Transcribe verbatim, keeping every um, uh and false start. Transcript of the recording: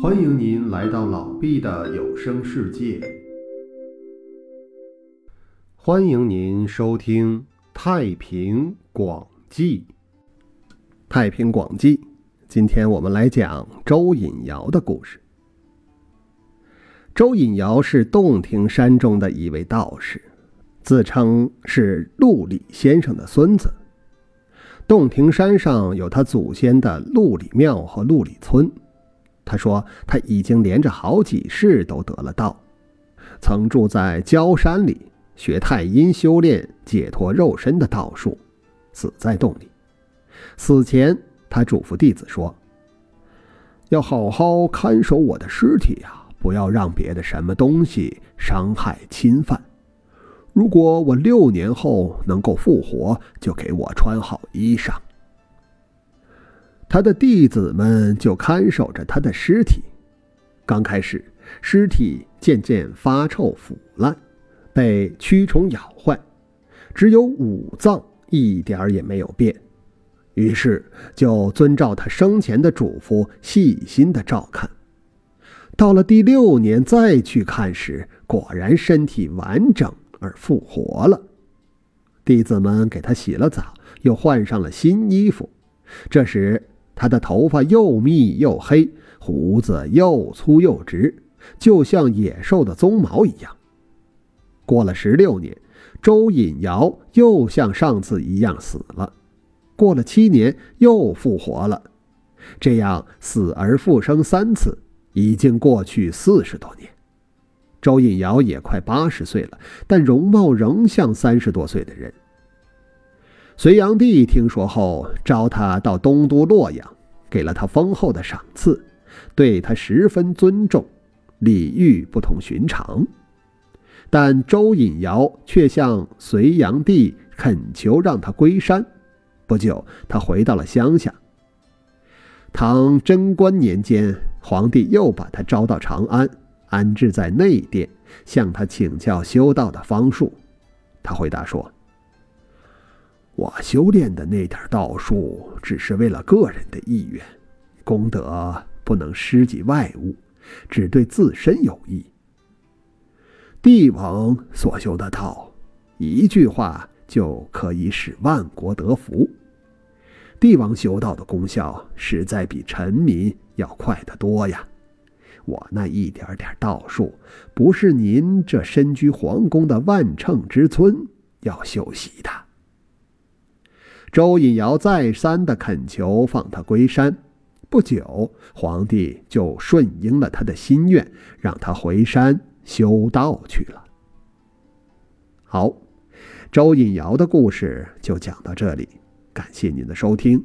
欢迎您来到老毕的有声世界，欢迎您收听太平广记。太平广记，今天我们来讲周引尧的故事。周引尧是洞庭山中的一位道士，自称是陆李先生的孙子。洞庭山上有他祖先的陆李庙和陆李村。他说他已经连着好几世都得了道，曾住在焦山里学太阴，修炼解脱肉身的道术，死在洞里。死前他嘱咐弟子说，要好好看守我的尸体啊，不要让别的什么东西伤害侵犯。如果我六年后能够复活，就给我穿好衣裳。他的弟子们就看守着他的尸体。刚开始，尸体渐渐发臭腐烂，被蛆虫咬坏，只有五脏一点也没有变。于是就遵照他生前的嘱咐，细心的照看。到了第六年再去看时，果然身体完整而复活了。弟子们给他洗了澡，又换上了新衣服。这时他的头发又密又黑，胡子又粗又直，就像野兽的鬃毛一样。过了十六年，周引尧又像上次一样死了。过了七年，又复活了。这样死而复生三次，已经过去四十多年。周引尧也快八十岁了，但容貌仍像三十多岁的人。隋炀帝听说后，召他到东都洛阳，给了他丰厚的赏赐，对他十分尊重，礼遇不同寻常。但周引尧却向隋炀帝恳求让他归山。不久，他回到了乡下。唐贞观年间，皇帝又把他召到长安，安置在内殿，向他请教修道的方术。他回答说，我修炼的那点道术只是为了个人的意愿，功德不能施及外物，只对自身有益。帝王所修的道，一句话就可以使万国得福。帝王修道的功效实在比臣民要快得多呀。我那一点点道术，不是您这身居皇宫的万乘之尊要修习的。周引尧再三的恳求放他归山，不久皇帝就顺应了他的心愿，让他回山修道去了。好，周引尧的故事就讲到这里，感谢您的收听。